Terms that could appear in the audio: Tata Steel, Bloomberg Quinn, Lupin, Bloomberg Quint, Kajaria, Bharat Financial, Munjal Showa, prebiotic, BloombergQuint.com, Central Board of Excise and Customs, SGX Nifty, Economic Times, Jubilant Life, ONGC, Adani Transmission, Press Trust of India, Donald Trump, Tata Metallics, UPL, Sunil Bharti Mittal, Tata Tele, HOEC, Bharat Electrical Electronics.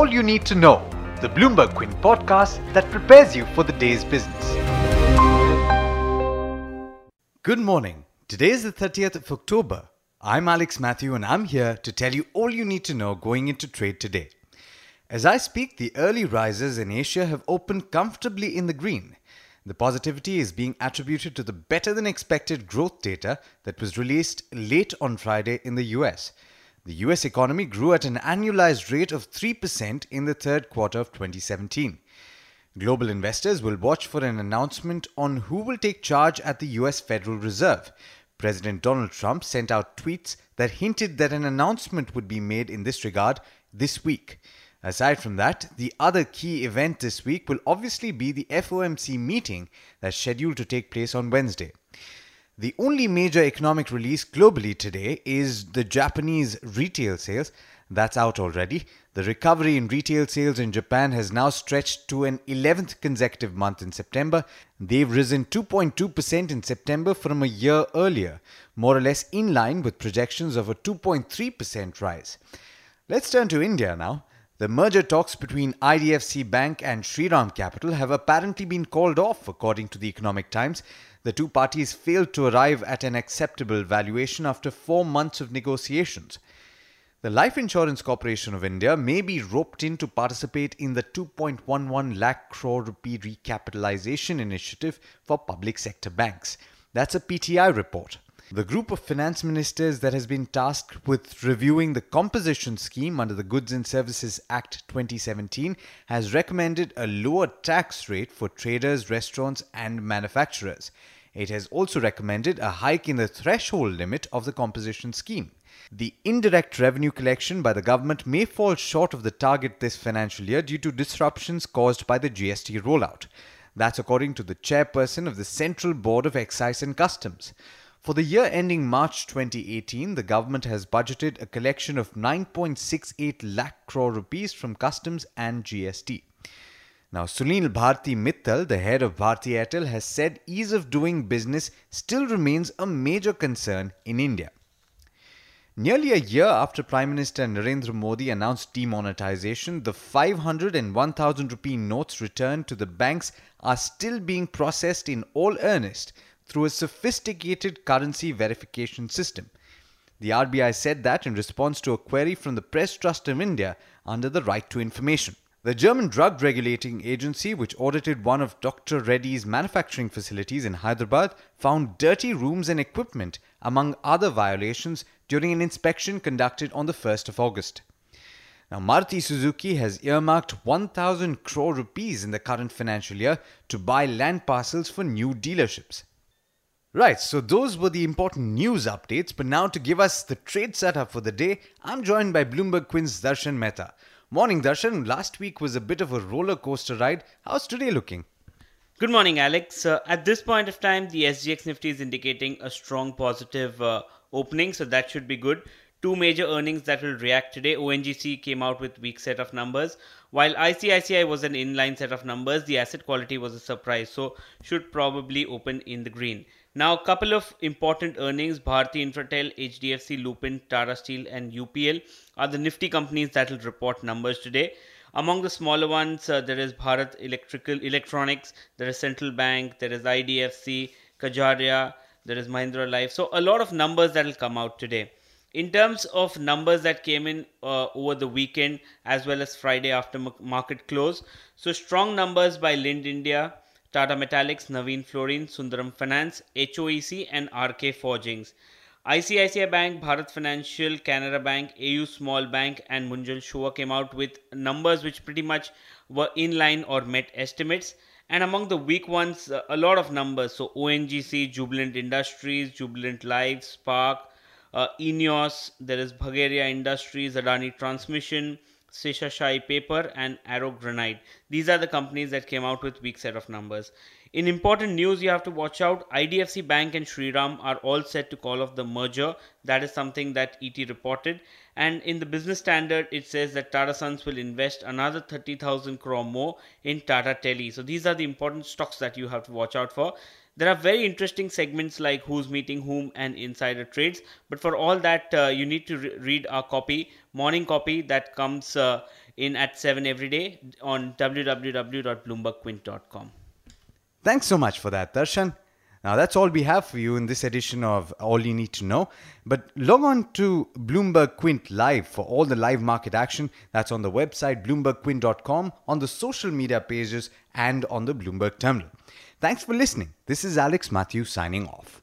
all you need to know, the Bloomberg Quinn podcast that prepares you for the day's business. Good morning. Today is the 30th of October. I'm Alex Matthew and I'm here to tell you all you need to know going into trade today. As I speak, the early rises in Asia have opened comfortably in the green. The positivity is being attributed to the better-than-expected growth data that was released late on Friday in the US. The US economy grew at an annualized rate of 3% in the third quarter of 2017. Global investors will watch for an announcement on who will take charge at the US Federal Reserve. President Donald Trump sent out tweets that hinted that an announcement would be made in this regard this week. Aside from that, the other key event this week will obviously be the FOMC meeting that's scheduled to take place on Wednesday. The only major economic release globally today is the Japanese retail sales. That's out already. The recovery in retail sales in Japan has now stretched to an 11th consecutive month in September. They've risen 2.2% in September from a year earlier, more or less in line with projections of a 2.3% rise. Let's turn to India now. The merger talks between IDFC Bank and Shriram Capital have apparently been called off, according to the Economic Times. The two parties failed to arrive at an acceptable valuation after 4 months of negotiations. The Life Insurance Corporation of India may be roped in to participate in the 2.11 lakh crore rupee recapitalization initiative for public sector banks. That's a PTI report. The group of finance ministers that has been tasked with reviewing the composition scheme under the Goods and Services Act 2017 has recommended a lower tax rate for traders, restaurants and manufacturers. It has also recommended a hike in the threshold limit of the composition scheme. The indirect revenue collection by the government may fall short of the target this financial year due to disruptions caused by the GST rollout. That's according to the chairperson of the Central Board of Excise and Customs. For the year ending March 2018, the government has budgeted a collection of 9.68 lakh crore rupees from customs and GST. Now, Sunil Bharti Mittal, the head of Bharti Airtel, has said ease of doing business still remains a major concern in India. Nearly a year after Prime Minister Narendra Modi announced demonetization, the 500 and 1,000 rupee notes returned to the banks are still being processed in all earnest through a sophisticated currency verification system. The RBI said that in response to a query from the Press Trust of India under the right to information. The German drug regulating agency, which audited one of Dr. Reddy's manufacturing facilities in Hyderabad, found dirty rooms and equipment, among other violations, during an inspection conducted on the 1st of August. Now, Maruti Suzuki has earmarked 1,000 crore rupees in the current financial year to buy land parcels for new dealerships. Right, so those were the important news updates, but now to give us the trade setup for the day, I'm joined by Bloomberg Quinn's Darshan Mehta. Morning, Darshan. Last week was a bit of a roller coaster ride. How's today looking? Good morning, Alex. At this point of time, the SGX Nifty is indicating a strong positive opening, so that should be good. Two major earnings that will react today. ONGC came out with weak set of numbers. While ICICI was an inline set of numbers, the asset quality was a surprise, so should probably open in the green. Now, a couple of important earnings, Bharati Infratel, HDFC, Lupin, Tata Steel and UPL are the nifty companies that will report numbers today. Among the smaller ones, there is Bharat Electrical Electronics, there is Central Bank, there is IDFC, Kajaria, there is Mahindra Life. So, a lot of numbers that will come out today. In terms of numbers that came in over the weekend as well as Friday after market close, so strong numbers by Linde India, Tata Metallics, Navin Fluorine, Sundaram Finance, HOEC and RK Forgings. ICICI Bank, Bharat Financial, Canara Bank, AU Small Bank and Munjal Showa came out with numbers which pretty much were in line or met estimates. And among the weak ones, a lot of numbers. So ONGC, Jubilant Industries, Jubilant Life, Spark, Ineos, there is Bhagaria Industries, Adani Transmission, Seshashai Paper and Arrow Granite. These are the companies that came out with weak set of numbers. In important news, you have to watch out. IDFC Bank and Shriram are all set to call off the merger. That is something that ET reported. And in the Business Standard, it says that Tata Sons will invest another 30,000 crore more in Tata Tele. So these are the important stocks that you have to watch out for. There are very interesting segments like who's meeting whom and insider trades. But for all that, you need to read our copy, morning copy that comes in at 7 every day on www.bloombergquint.com. Thanks so much for that, Darshan. Now, that's all we have for you in this edition of All You Need to Know. But log on to Bloomberg Quint Live for all the live market action. That's on the website, bloombergquint.com, on the social media pages, and on the Bloomberg terminal. Thanks for listening. This is Alex Matthew signing off.